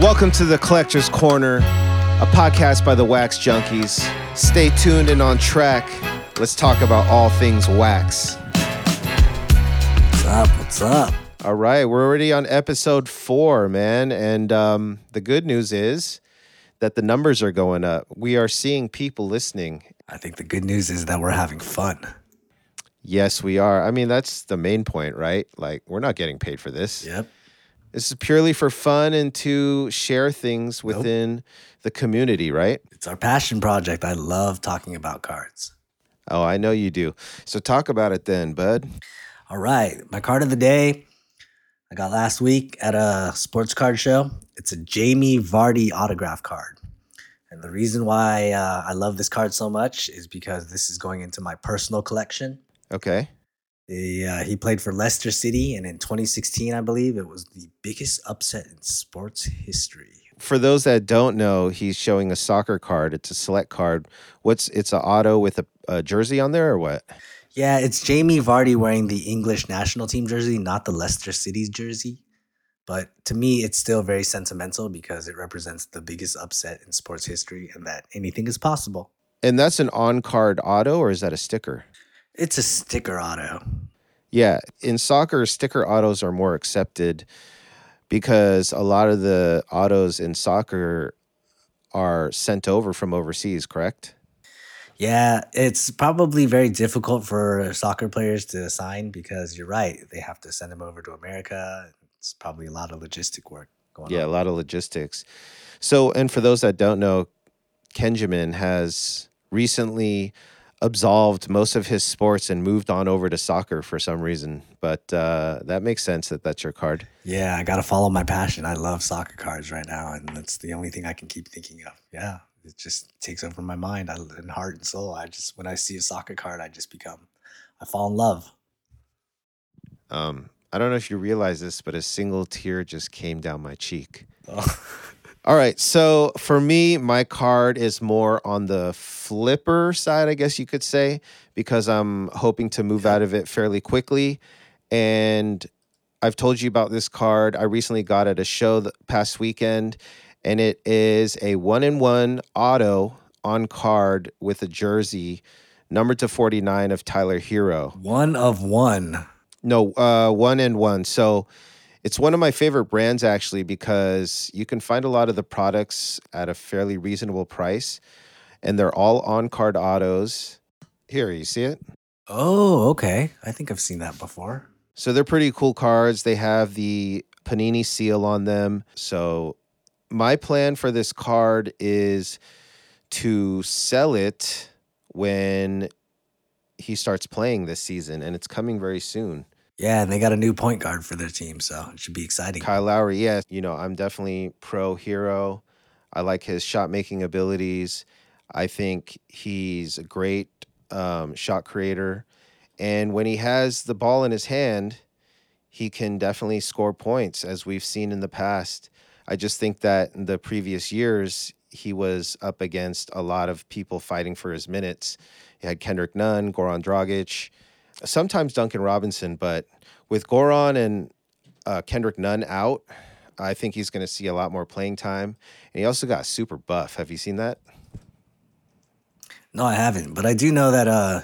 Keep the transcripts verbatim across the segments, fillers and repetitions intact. Welcome to the Collector's Corner, a podcast by the Wax Junkies. Stay tuned and on track. Let's talk about all things wax. What's up? What's up? All right, we're already on episode four, man. And um, the good news is that the numbers are going up. We are seeing people listening. I think the good news is that we're having fun. Yes, we are. I mean, that's the main point, right? Like, we're not getting paid for this. Yep. This is purely for fun and to share things within nope. the community, right? It's our passion project. I love talking about cards. Oh, I know you do. So talk about it then, bud. All right. My card of the day I got last week at a sports card show. It's a Jamie Vardy autograph card. And the reason why uh, I love this card so much is because this is going into my personal collection. Okay. He, uh, he played for Leicester City, and in twenty sixteen, I believe, it was the biggest upset in sports history. For those that don't know, he's showing a soccer card. It's a select card. What's It's an auto with a, a jersey on there or what? Yeah, it's Jamie Vardy wearing the English national team jersey, not the Leicester City's jersey. But to me, it's still very sentimental because it represents the biggest upset in sports history and that anything is possible. And that's an on-card auto or is that a sticker? It's a sticker auto. Yeah. In soccer, sticker autos are more accepted because a lot of the autos in soccer are sent over from overseas, correct? Yeah. It's probably very difficult for soccer players to sign because you're right. They have to send them over to America. It's probably a lot of logistic work going yeah, on. Yeah, a lot of logistics. So, and for those that don't know, Kenjimin has recently absolved most of his sports and moved on over to soccer for some reason. But uh, that makes sense that that's your card. Yeah, I got to follow my passion. I love soccer cards right now, and that's the only thing I can keep thinking of. Yeah, it just takes over my mind I, and heart and soul. I just, when I see a soccer card, I just become, I fall in love. Um, I don't know if you realize this, but a single tear just came down my cheek. Oh. All right, so for me, my card is more on the flipper side, I guess you could say, because I'm hoping to move out of it fairly quickly. And I've told you about this card. I recently got at a show the past weekend, and it is a one-in-one auto on card with a jersey, numbered to forty-nine of Tyler Hero. One of one. No, uh, one and one. So it's one of my favorite brands, actually, because you can find a lot of the products at a fairly reasonable price, and they're all on-card autos. Here, you see it? Oh, okay. I think I've seen that before. So they're pretty cool cards. They have the Panini seal on them. So my plan for this card is to sell it when he starts playing this season, and it's coming very soon. Yeah, and they got a new point guard for their team, so it should be exciting. Kyle Lowry, yeah. You know, I'm definitely pro-Hero. I like his shot-making abilities. I think he's a great um, shot creator. And when he has the ball in his hand, he can definitely score points, as we've seen in the past. I just think that in the previous years, he was up against a lot of people fighting for his minutes. He had Kendrick Nunn, Goran Dragic, sometimes Duncan Robinson, but with Goran and uh, Kendrick Nunn out, I think he's going to see a lot more playing time. And he also got super buff. Have you seen that? No, I haven't. But I do know that uh,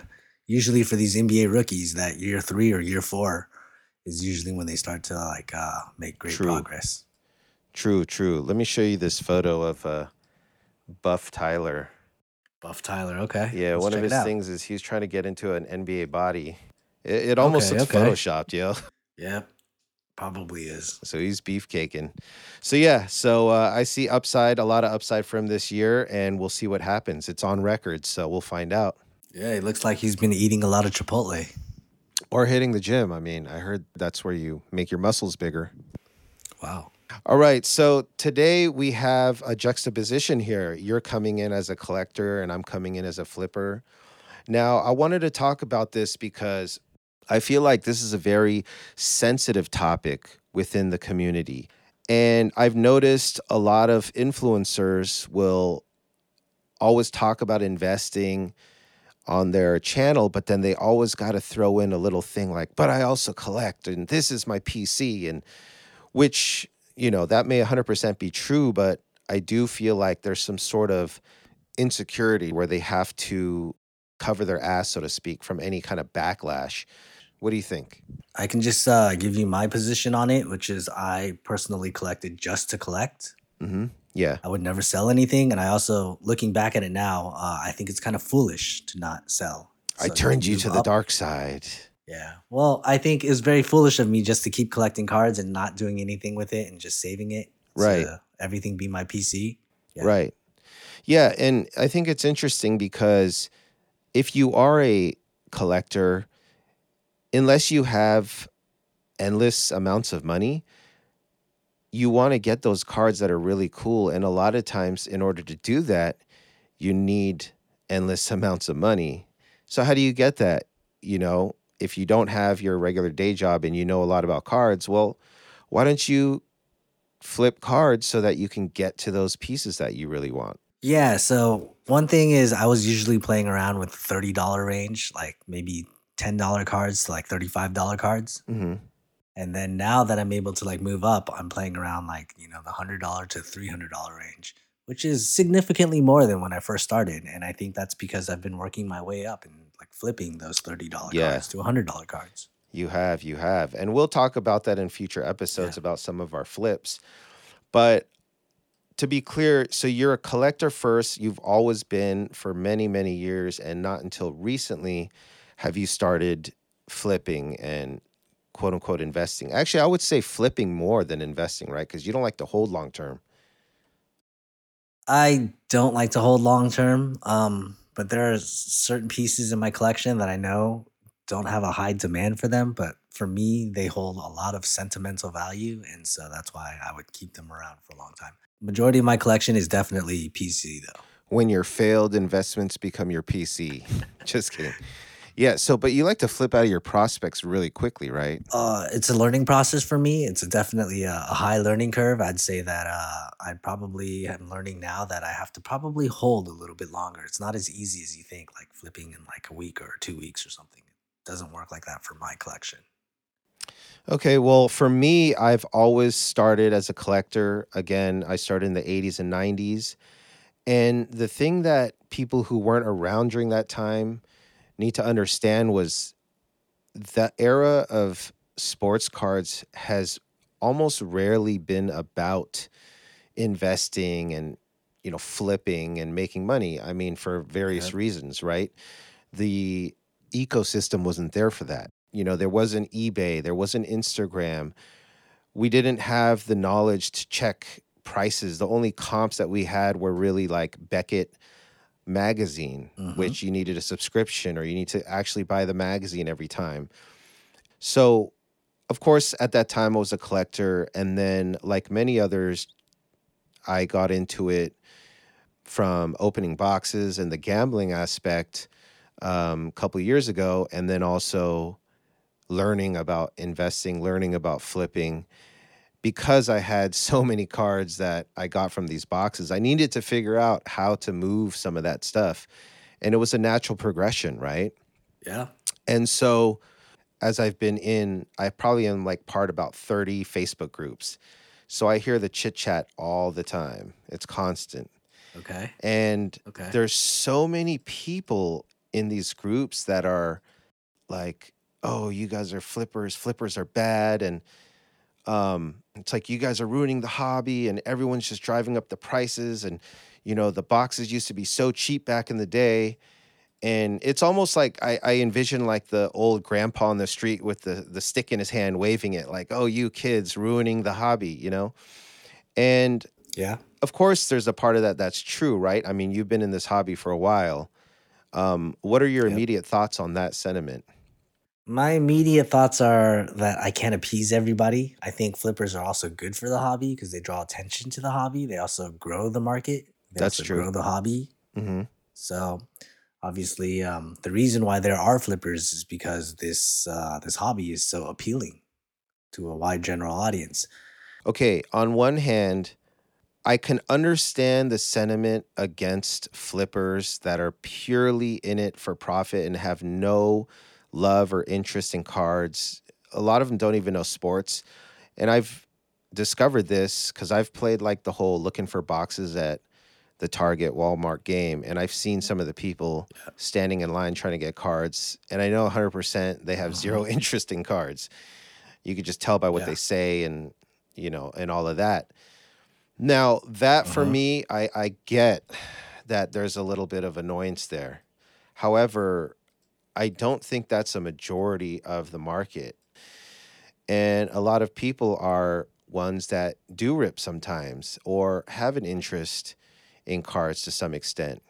usually for these N B A rookies, that year three or year four is usually when they start to like uh, make great true. progress. True, true. Let me show you this photo of uh, Buff Tyler. Buff Tyler, okay. Yeah, Let's one of his things is he's trying to get into an N B A body. It, it almost okay, looks okay. photoshopped, yo. Yeah, probably is. So he's beefcaking. So yeah, so uh, I see upside, a lot of upside from this year, and we'll see what happens. It's on record, so we'll find out. Yeah, it looks like he's been eating a lot of Chipotle. Or hitting the gym. I mean, I heard that's where you make your muscles bigger. Wow. All right, so today we have a juxtaposition here. You're coming in as a collector, and I'm coming in as a flipper. Now, I wanted to talk about this because I feel like this is a very sensitive topic within the community. And I've noticed a lot of influencers will always talk about investing on their channel, but then they always got to throw in a little thing like, but I also collect, and this is my P C, and which you know, that may one hundred percent be true, but I do feel like there's some sort of insecurity where they have to cover their ass, so to speak, from any kind of backlash. What do you think? I can just uh, give you my position on it, which is I personally collected just to collect. Mm-hmm. Yeah. I would never sell anything. And I also, looking back at it now, uh, I think it's kind of foolish to not sell. So I turned you to up. the dark side. Yeah. Well, I think it's very foolish of me just to keep collecting cards and not doing anything with it and just saving it. Right. So everything be my P C. Yeah. Right. Yeah. And I think it's interesting because if you are a collector, unless you have endless amounts of money, you want to get those cards that are really cool. And a lot of times, in order to do that, you need endless amounts of money. So how do you get that? You know, if you don't have your regular day job and you know a lot about cards, well, why don't you flip cards so that you can get to those pieces that you really want? Yeah, so one thing is I was usually playing around with thirty dollars range, like maybe ten dollars cards to like thirty-five dollars cards. Mm-hmm. And then now that I'm able to like move up, I'm playing around like, you know, the one hundred dollars to three hundred dollars range, which is significantly more than when I first started. And I think that's because I've been working my way up and like flipping those thirty dollars yeah. cards to one hundred dollars cards. You have, you have. And we'll talk about that in future episodes yeah. about some of our flips. But to be clear, so you're a collector first. You've always been for many, many years, and not until recently have you started flipping and quote unquote investing. Actually, I would say flipping more than investing, right? Because you don't like to hold long term. I don't like to hold long term, um, but there are certain pieces in my collection that I know don't have a high demand for them. But for me, they hold a lot of sentimental value. And so that's why I would keep them around for a long time. Majority of my collection is definitely P C, though. When your failed investments become your P C. Just kidding. Yeah, so, but you like to flip out of your prospects really quickly, right? Uh, it's a learning process for me. It's a definitely a, a high learning curve. I'd say that uh, I probably am learning now that I have to probably hold a little bit longer. It's not as easy as you think, like flipping in like a week or two weeks or something. It doesn't work like that for my collection. Okay, well, for me, I've always started as a collector. Again, I started in the eighties and nineties. And the thing that people who weren't around during that time need to understand was the era of sports cards has almost rarely been about investing and, you know, flipping and making money. I mean, for various yep. reasons, right? The ecosystem wasn't there for that. You know, there wasn't eBay, there wasn't Instagram. We didn't have the knowledge to check prices. The only comps that we had were really like Beckett magazine, mm-hmm. which you needed a subscription or you need to actually buy the magazine every time. So, of course, at that time I was a collector. And then, like many others, I got into it from opening boxes and the gambling aspect um, a couple years ago. And then also learning about investing, learning about flipping, because I had so many cards that I got from these boxes. I needed to figure out how to move some of that stuff. And it was a natural progression, right? Yeah. And so as I've been in, I probably am like part about thirty Facebook groups. So I hear the chit chat all the time. It's constant. Okay. And okay. there's so many people in these groups that are like, oh, you guys are flippers, flippers are bad, and um, it's like you guys are ruining the hobby, and everyone's just driving up the prices, and, you know, the boxes used to be so cheap back in the day, and it's almost like I, I envision like the old grandpa on the street with the, the stick in his hand waving it, like, oh, you kids ruining the hobby, you know? And yeah, of course, there's a part of that that's true, right? I mean, you've been in this hobby for a while. Um, what are your yep. immediate thoughts on that sentiment? My immediate thoughts are that I can't appease everybody. I think flippers are also good for the hobby because they draw attention to the hobby. They also grow the market. They That's also true. Grow the hobby. Mm-hmm. So obviously, um, the reason why there are flippers is because this uh, this hobby is so appealing to a wide general audience. Okay, on one hand, I can understand the sentiment against flippers that are purely in it for profit and have no love or interest in cards. A lot of them don't even know sports. And I've discovered this because I've played like the whole looking for boxes at the Target Walmart game, and I've seen some of the people yeah. standing in line trying to get cards, and I know one hundred percent they have zero interest in cards. You could just tell by what yeah. they say and, you know, and all of that. Now, that uh-huh. for me, I, I get that there's a little bit of annoyance there. However, I don't think that's a majority of the market. And a lot of people are ones that do rip sometimes or have an interest in cards to some extent.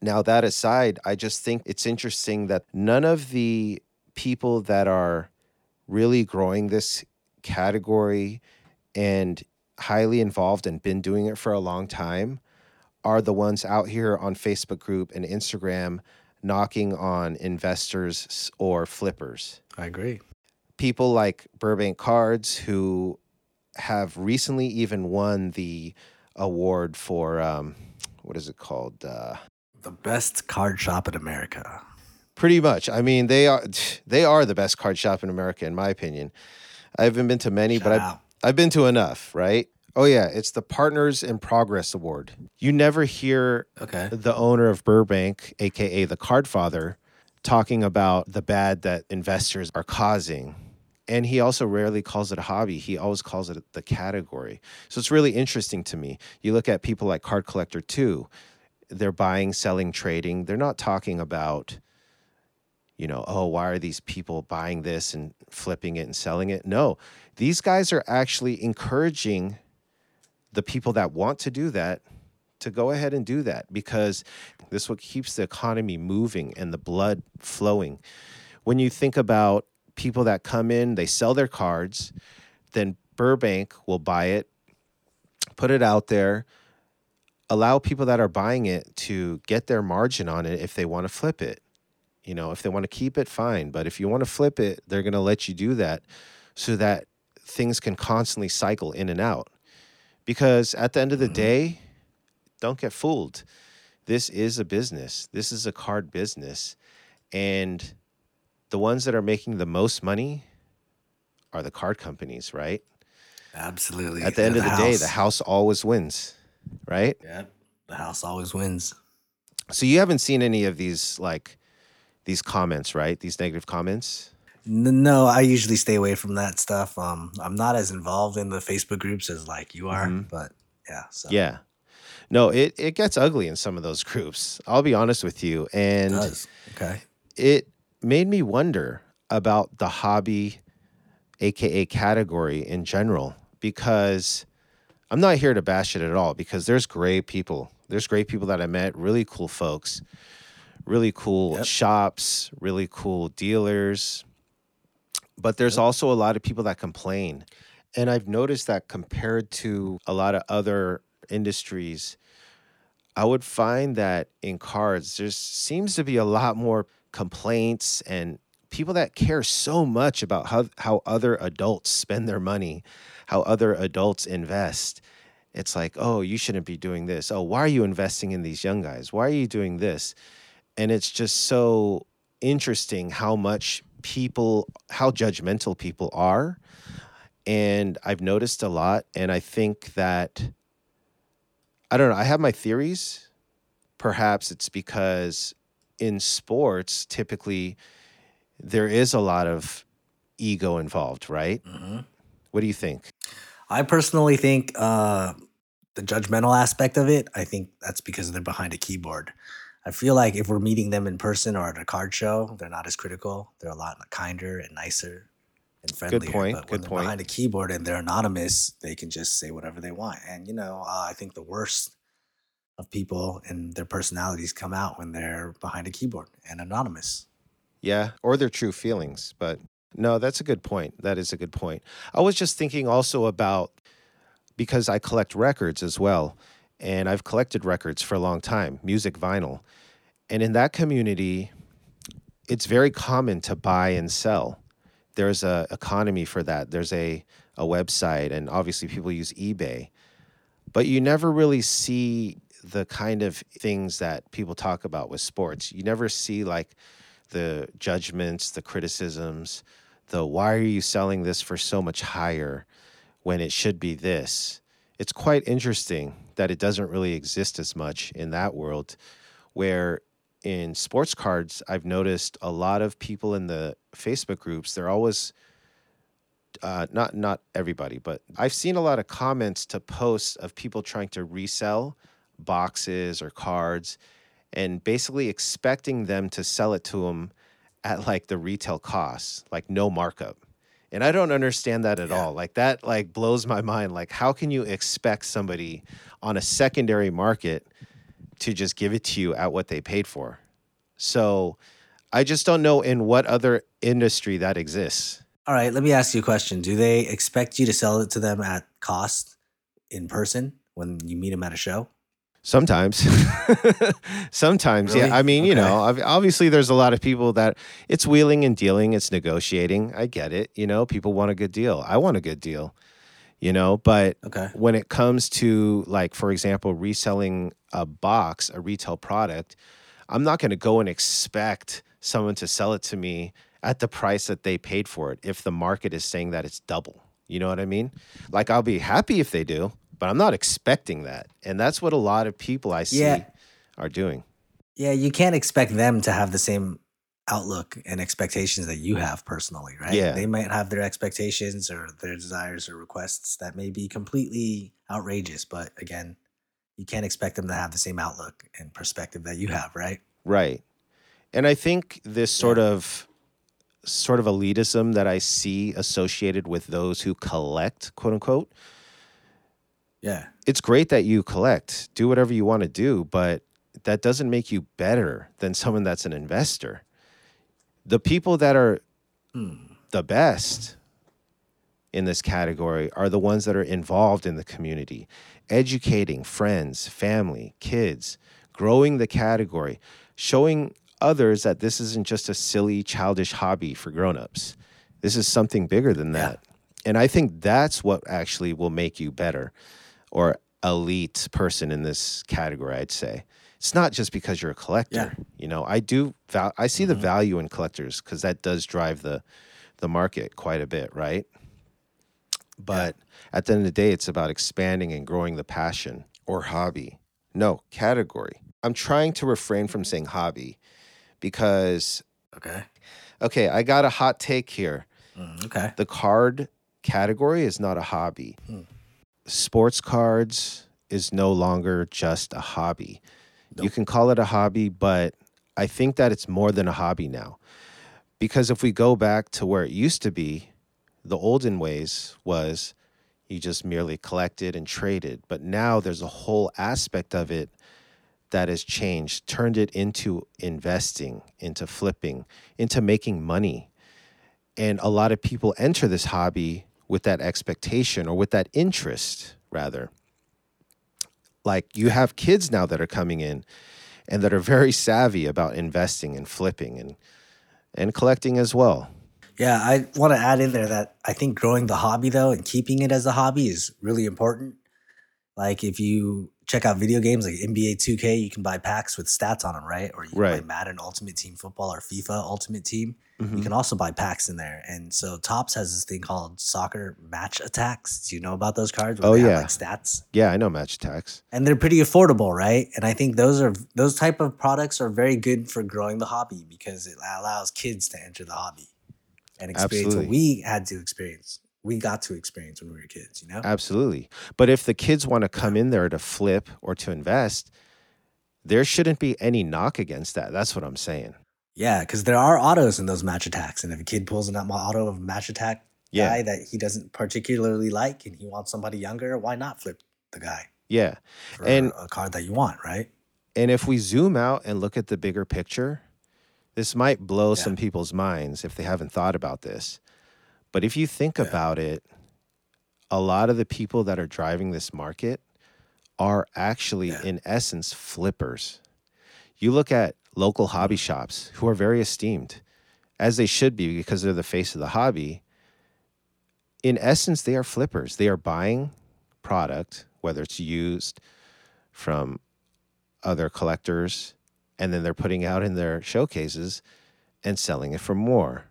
Now, that aside, I just think it's interesting that none of the people that are really growing this category and highly involved and been doing it for a long time are the ones out here on Facebook group and Instagram knocking on investors or flippers. I agree. People like Burbank Cards, who have recently even won the award for, um, what is it called? Uh, the best card shop in America. Pretty much. I mean, they are they are the best card shop in America, in my opinion. I haven't been to many, Shut but I've, I've been to enough, right? Oh, yeah. It's the Partners in Progress Award. You never hear okay. the owner of Burbank, a k a the Cardfather, talking about the bad that investors are causing. And he also rarely calls it a hobby. He always calls it the category. So it's really interesting to me. You look at people like Card Collector two, they're buying, selling, trading. They're not talking about, you know, oh, why are these people buying this and flipping it and selling it? No, these guys are actually encouraging the people that want to do that to go ahead and do that, because this is what keeps the economy moving and the blood flowing. When you think about people that come in, they sell their cards, then Burbank will buy it, put it out there, allow people that are buying it to get their margin on it if they want to flip it. You know, if they want to keep it, fine. But if you want to flip it, they're going to let you do that so that things can constantly cycle in and out. Because at the end of the day, don't get fooled. This is a business. This is a card business. And the ones that are making the most money are the card companies, right? Absolutely. At the end of the day, the house always wins, right? Yeah, the house always wins. So you haven't seen any of these, like, these comments, right? These negative comments? No, I usually stay away from that stuff. Um, I'm not as involved in the Facebook groups as, like, you are, mm-hmm. but yeah. So. Yeah. No, it, it gets ugly in some of those groups. I'll be honest with you. And it does. Okay. It made me wonder about the hobby, a k a category in general, because I'm not here to bash it at all, because there's great people. There's great people that I met, really cool folks, really cool yep. shops, really cool dealers. But there's yep. also a lot of people that complain. And I've noticed that compared to a lot of other industries, I would find that in cards, there seems to be a lot more complaints and people that care so much about how, how other adults spend their money, how other adults invest. It's like, oh, you shouldn't be doing this. Oh, why are you investing in these young guys? Why are you doing this? And it's just so interesting how much people, how judgmental people are. And I've noticed a lot. And I think that, I don't know, I have my theories. Perhaps it's because in sports, typically, there is a lot of ego involved, right? Mm-hmm. What do you think? I personally think uh, the judgmental aspect of it, I think that's because they're behind a keyboard. I feel like if we're meeting them in person or at a card show, they're not as critical. They're a lot kinder and nicer and friendlier. Good point. But when Good they're point. behind a keyboard and they're anonymous, they can just say whatever they want. And, you know, uh, I think the worst of people and their personalities come out when they're behind a keyboard and anonymous. Yeah, or their true feelings. But no, that's a good point. That is a good point. I was just thinking also about, because I collect records as well, and I've collected records for a long time, music, vinyl. And in that community, it's very common to buy and sell. There's a economy for that. There's a, a website, and obviously people use eBay. But you never really see the kind of things that people talk about with sports. You never see like the judgments, the criticisms, the why are you selling this for so much higher? when it should be this. It's quite interesting that it doesn't really exist as much in that world, where in sports cards, I've noticed a lot of people in the Facebook groups, they're always, uh, not not everybody, but I've seen a lot of comments to posts of people trying to resell boxes or cards and basically expecting them to sell it to them at like the retail cost, like no markup. And I don't understand that at yeah. all. Like that like blows my mind. Like how can you expect somebody on a secondary market to just give it to you at what they paid for? So I just don't know in what other industry that exists. All right, let me ask you a question. Do they expect you to sell it to them at cost in person when you meet them at a show? Sometimes. Sometimes, really? yeah. I mean, okay. you know, obviously there's a lot of people that it's wheeling and dealing, it's negotiating. I get it. You know, people want a good deal. I want a good deal, you know, but okay. when it comes to like, for example, reselling a box, a retail product, I'm not going to go and expect someone to sell it to me at the price that they paid for it if the market is saying that it's double. You know what I mean? Like I'll be happy if they do, but I'm not expecting that. And that's what a lot of people I see yeah. are doing. Yeah, you can't expect them to have the same outlook and expectations that you have personally, right? Yeah. They might have their expectations or their desires or requests that may be completely outrageous. But again, you can't expect them to have the same outlook and perspective that you have, right? Right. And I think this sort yeah. of sort of elitism that I see associated with those who collect, quote unquote, yeah, it's great that you collect, do whatever you want to do, but that doesn't make you better than someone that's an investor. The people that are mm. the best in this category are the ones that are involved in the community, educating friends, family, kids, growing the category, showing others that this isn't just a silly, childish hobby for grownups. This is something bigger than that. Yeah. And I think that's what actually will make you better or elite person in this category, I'd say. It's not just because you're a collector. Yeah. You know, I do val- I see mm-hmm. the value in collectors because that does drive the the market quite a bit, right? But yeah. at the end of the day, it's about expanding and growing the passion or hobby. No, category. I'm trying to refrain from saying hobby because okay. Okay, I got a hot take here. Mm, okay. The card category is not a hobby. Mm. Sports cards is no longer just a hobby. Nope. You can call it a hobby, but I think that it's more than a hobby now. Because if we go back to where it used to be, the olden ways was you just merely collected and traded. But now there's a whole aspect of it that has changed, turned it into investing, into flipping, into making money. And a lot of people enter this hobby with that expectation or with that interest, rather. Like you have kids now that are coming in and that are very savvy about investing and flipping and and collecting as well. Yeah, I want to add in there that I think growing the hobby, though, and keeping it as a hobby is really important. Like if you check out video games like N B A two K, you can buy packs with stats on them, right? Or you can right. buy Madden Ultimate Team Football or FIFA Ultimate Team. Mm-hmm. You can also buy packs in there. And so Topps has this thing called soccer match attacks. Do you know about those cards? Oh, yeah. Have, like, stats. Yeah, I know match attacks. And they're pretty affordable, right? And I think those are those type of products are very good for growing the hobby because it allows kids to enter the hobby and experience Absolutely. What we had to experience. We got to experience when we were kids, you know? Absolutely. But if the kids want to come in there to flip or to invest, there shouldn't be any knock against that. That's what I'm saying. Yeah, because there are autos in those match attacks. And if a kid pulls an auto of a match attack yeah. guy that he doesn't particularly like and he wants somebody younger, why not flip the guy? Yeah. For and a card that you want, right? And if we zoom out and look at the bigger picture, this might blow yeah. some people's minds if they haven't thought about this. But if you think yeah. about it, a lot of the people that are driving this market are actually, yeah. in essence, flippers. You look at local hobby shops who are very esteemed, as they should be because they're the face of the hobby. In essence, they are flippers. They are buying product, whether it's used from other collectors, and then they're putting out in their showcases and selling it for more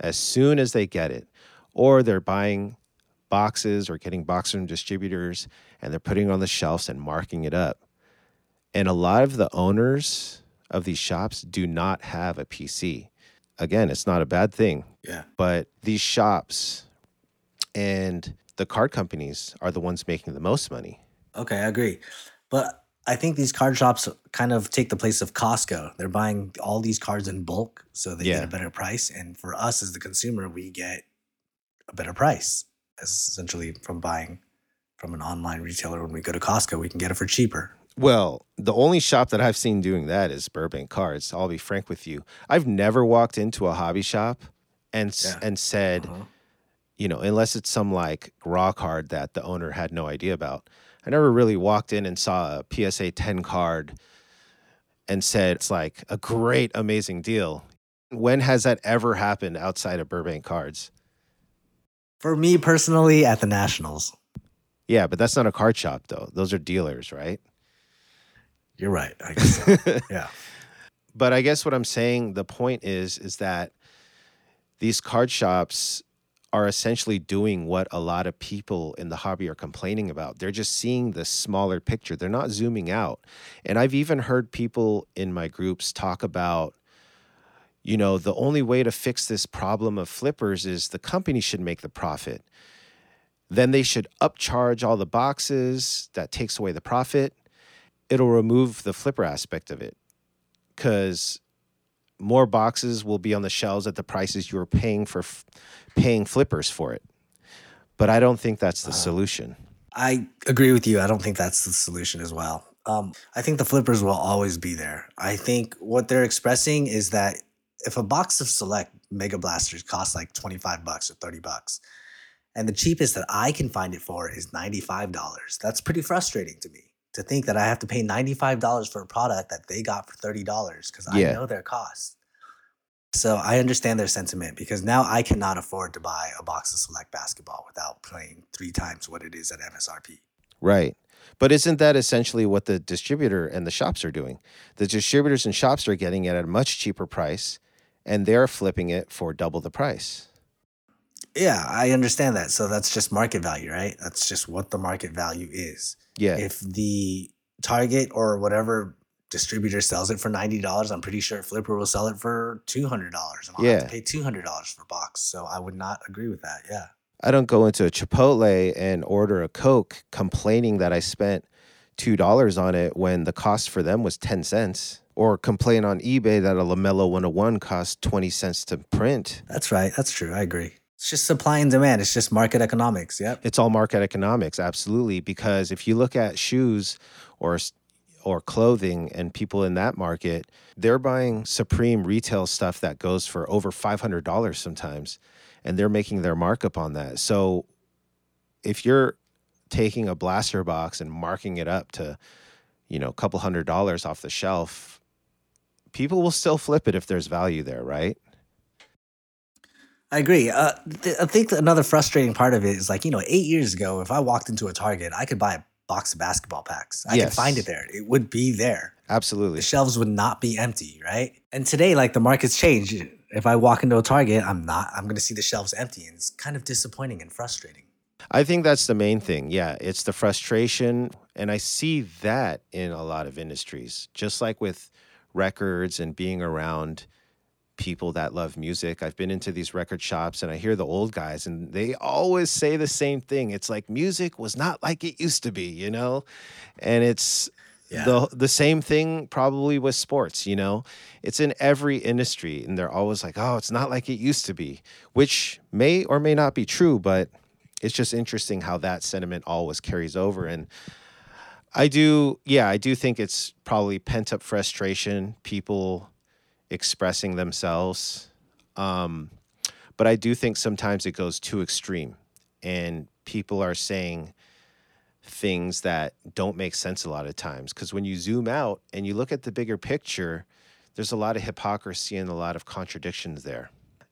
as soon as they get it. Or they're buying boxes or getting boxes from distributors, and they're putting it on the shelves and marking it up. And a lot of the owners of these shops do not have a P C. Again, it's not a bad thing. Yeah. But these shops and the card companies are the ones making the most money. Okay, I agree. But I think these card shops kind of take the place of Costco. They're buying all these cards in bulk, so they yeah. get a better price. And for us as the consumer, we get a better price, essentially, from buying from an online retailer. When we go to Costco, we can get it for cheaper. Well, the only shop that I've seen doing that is Burbank Cards. I'll be frank with you. I've never walked into a hobby shop and yeah. and said, uh-huh. you know, unless it's some like raw card that the owner had no idea about. I never really walked in and saw a P S A ten card and said, it's like a great, amazing deal. When has that ever happened outside of Burbank Cards? For me personally, at the Nationals. Yeah, but that's not a card shop, though. Those are dealers, right? You're right. I guess so. Yeah. But I guess what I'm saying, the point is, is that these card shops are essentially doing what a lot of people in the hobby are complaining about. They're just seeing the smaller picture. They're not zooming out. And I've even heard people in my groups talk about, you know, the only way to fix this problem of flippers is the company should make the profit. Then they should upcharge all the boxes. That takes away the profit. It'll remove the flipper aspect of it, because more boxes will be on the shelves at the prices you're paying for f- paying flippers for it. But I don't think that's the solution. Uh, I agree with you. I don't think that's the solution as well. Um, I think the flippers will always be there. I think what they're expressing is that if a box of select mega blasters costs like twenty-five bucks or thirty bucks, and the cheapest that I can find it for is ninety-five dollars, that's pretty frustrating to me. To think that I have to pay ninety-five dollars for a product that they got for thirty dollars, because I yeah. know their cost. So I understand their sentiment, because now I cannot afford to buy a box of select basketball without paying three times what it is at M S R P. Right. But isn't that essentially what the distributor and the shops are doing? The distributors and shops are getting it at a much cheaper price, and they're flipping it for double the price. Yeah, I understand that. So that's just market value, right? That's just what the market value is. Yeah. If the Target or whatever distributor sells it for ninety dollars, I'm pretty sure Flipper will sell it for two hundred dollars. And I'll yeah. have to pay two hundred dollars for a box. So I would not agree with that. Yeah. I don't go into a Chipotle and order a Coke complaining that I spent two dollars on it when the cost for them was ten cents. Or complain on eBay that a LaMelo one oh one costs twenty cents to print. That's right. That's true. I agree. It's just supply and demand. It's just market economics. Yep. It's all market economics, absolutely. Because if you look at shoes or or clothing and people in that market, they're buying Supreme retail stuff that goes for over five hundred dollars sometimes, and they're making their markup on that. So if you're taking a blaster box and marking it up to, you know, a couple hundred dollars off the shelf, people will still flip it if there's value there, right? I agree. Uh, th- I think another frustrating part of it is, like, you know, eight years ago, if I walked into a Target, I could buy a box of basketball packs. I yes. could find it there. It would be there. Absolutely. The shelves would not be empty, right? And today, like, the market's changed. If I walk into a Target, I'm not. I'm going to see the shelves empty, and it's kind of disappointing and frustrating. I think that's the main thing. Yeah, it's the frustration, and I see that in a lot of industries, just like with records and being around people that love music. I've been into these record shops and I hear the old guys, and they always say the same thing. It's like, music was not like it used to be, you know? And it's yeah. the the same thing probably with sports, you know? It's in every industry, and they're always like, oh, it's not like it used to be, which may or may not be true, but it's just interesting how that sentiment always carries over. And I do, yeah, I do think it's probably pent-up frustration, people expressing themselves. Um, but I do think sometimes it goes too extreme, and people are saying things that don't make sense a lot of times. Because when you zoom out and you look at the bigger picture, there's a lot of hypocrisy and a lot of contradictions there.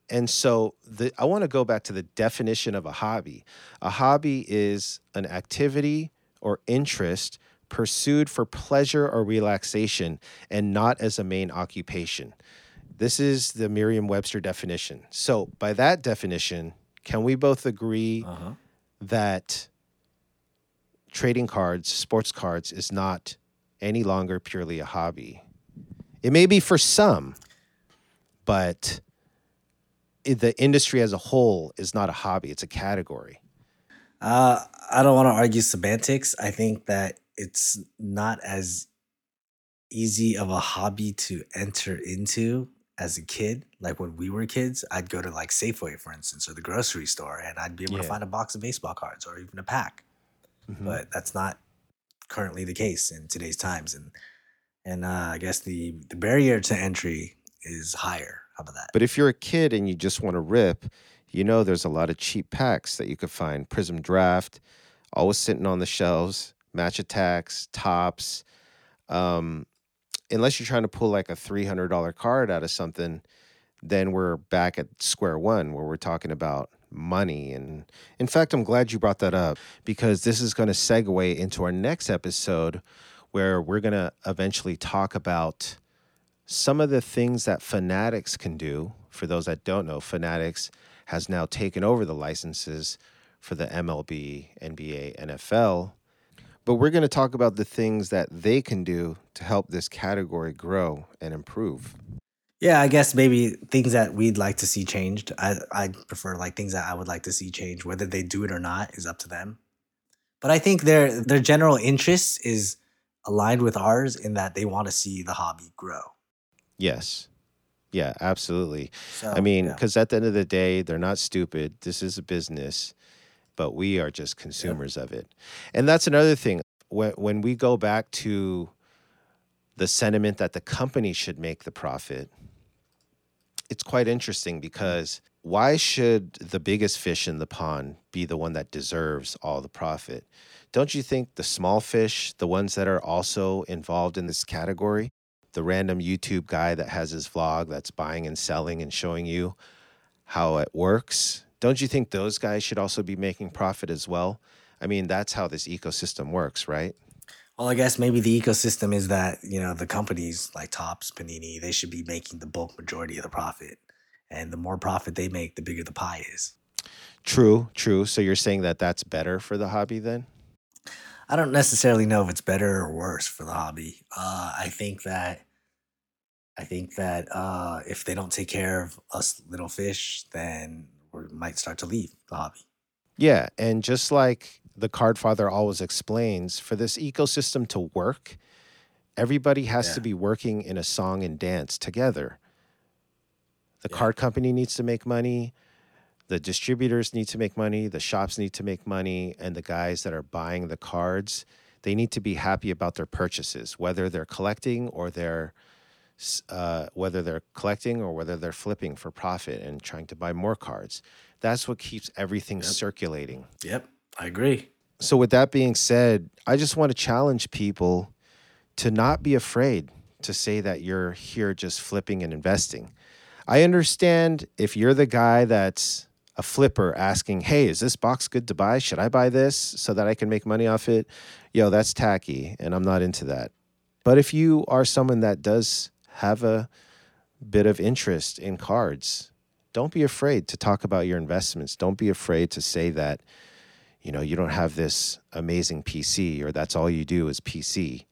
And so the, I want to go back to the definition of a hobby. A hobby is an activity or interest pursued for pleasure or relaxation, and not as a main occupation. This is the Merriam-Webster definition. So by that definition, can we both agree uh-huh. that trading cards, sports cards, is not any longer purely a hobby. It may be for some, but the industry as a whole is not a hobby. It's a category. Uh, I don't want to argue semantics. I think that it's not as easy of a hobby to enter into as a kid. Like when we were kids, I'd go to like Safeway, for instance, or the grocery store, and I'd be able yeah. to find a box of baseball cards or even a pack. Mm-hmm. But that's not currently the case in today's times. And and uh, I guess the, the barrier to entry is higher. How about that? But if you're a kid and you just want to rip, you know there's a lot of cheap packs that you could find. Prism Draft, always sitting on the shelves, Match Attacks, Topps. Um, unless you're trying to pull like a three hundred dollars card out of something, then we're back at square one where we're talking about money. And in fact, I'm glad you brought that up, because this is going to segue into our next episode where we're going to eventually talk about some of the things that Fanatics can do. For those that don't know, Fanatics has now taken over the licenses for the M L B, N B A, N F L. But we're going to talk about the things that they can do to help this category grow and improve. Yeah, I guess maybe things that we'd like to see changed. I I prefer like things that I would like to see changed. Whether they do it or not is up to them. But I think their their general interest is aligned with ours in that they want to see the hobby grow. Yes. Yeah, absolutely. So, I mean, because yeah. at the end of the day, they're not stupid. This is a business, but we are just consumers yep. of it. And that's another thing. When when we go back to the sentiment that the company should make the profit, it's quite interesting, because why should the biggest fish in the pond be the one that deserves all the profit? Don't you think the small fish, the ones that are also involved in this category, the random YouTube guy that has his vlog that's buying and selling and showing you how it works, don't you think those guys should also be making profit as well? I mean, that's how this ecosystem works, right? Well, I guess maybe the ecosystem is that, you know, the companies like Topps, Panini, they should be making the bulk majority of the profit. And the more profit they make, the bigger the pie is. True, true. So you're saying that that's better for the hobby then? I don't necessarily know if it's better or worse for the hobby. Uh, I think that I think that uh, if they don't take care of us little fish, then we might start to leave the hobby. Yeah, and just like the Cardfather always explains, for this ecosystem to work, everybody has yeah. to be working in a song and dance together. The yeah. card company needs to make money, the distributors need to make money, the shops need to make money, and the guys that are buying the cards, they need to be happy about their purchases, whether they're collecting or they're uh, whether they're collecting or whether they're flipping for profit and trying to buy more cards. That's what keeps everything yep. circulating. Yep. I agree. So with that being said, I just want to challenge people to not be afraid to say that you're here just flipping and investing. I understand if you're the guy that's a flipper asking, hey, is this box good to buy? Should I buy this so that I can make money off it? Yo, that's tacky, and I'm not into that. But if you are someone that does have a bit of interest in cards, don't be afraid to talk about your investments. Don't be afraid to say that, you know, you don't have this amazing P C, or that's all you do is P C.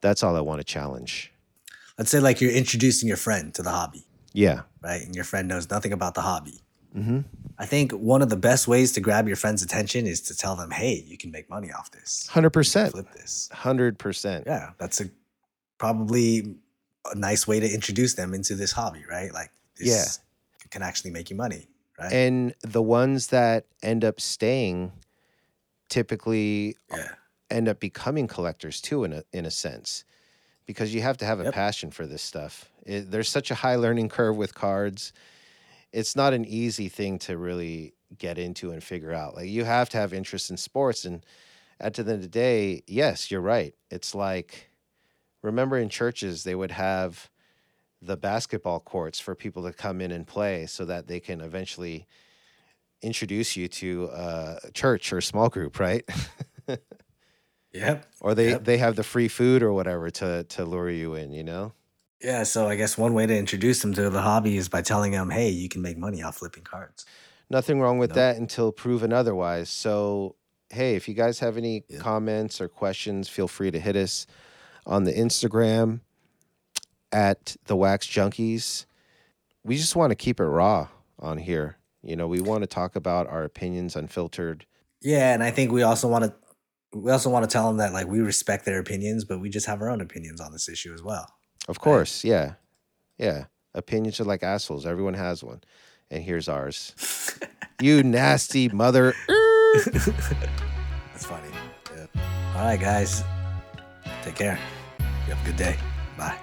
That's all I want to challenge. Let's say like you're introducing your friend to the hobby. Yeah. Right? And your friend knows nothing about the hobby. Mm-hmm. I think one of the best ways to grab your friend's attention is to tell them, hey, you can make money off this. one hundred percent. Flip this. one hundred percent. Yeah. That's a probably a nice way to introduce them into this hobby, right? Like this yeah. can actually make you money. Right. And the ones that end up staying typically yeah. end up becoming collectors too, in a in a sense, because you have to have a yep. passion for this stuff. It, there's such a high learning curve with cards. It's not an easy thing to really get into and figure out. Like, you have to have interest in sports. And at the end of the day, yes, you're right. It's like, remember in churches, they would have the basketball courts for people to come in and play so that they can eventually introduce you to uh, a church or a small group, right? Yep. Or they, yep. they have the free food or whatever to, to lure you in, you know? Yeah, so I guess one way to introduce them to the hobby is by telling them, hey, you can make money off flipping cards. Nothing wrong with no. that until proven otherwise. So, hey, if you guys have any yeah. comments or questions, feel free to hit us on the Instagram at the Wax Junkies. We just want to keep it raw on here. You know, we want to talk about our opinions unfiltered. Yeah, and I think we also want to we also want to tell them that, like, we respect their opinions, but we just have our own opinions on this issue as well. Of course, right? yeah. Yeah. Opinions are like assholes. Everyone has one. And here's ours. You nasty mother. That's funny. Yeah. All right, guys. Take care. You have a good day. Bye.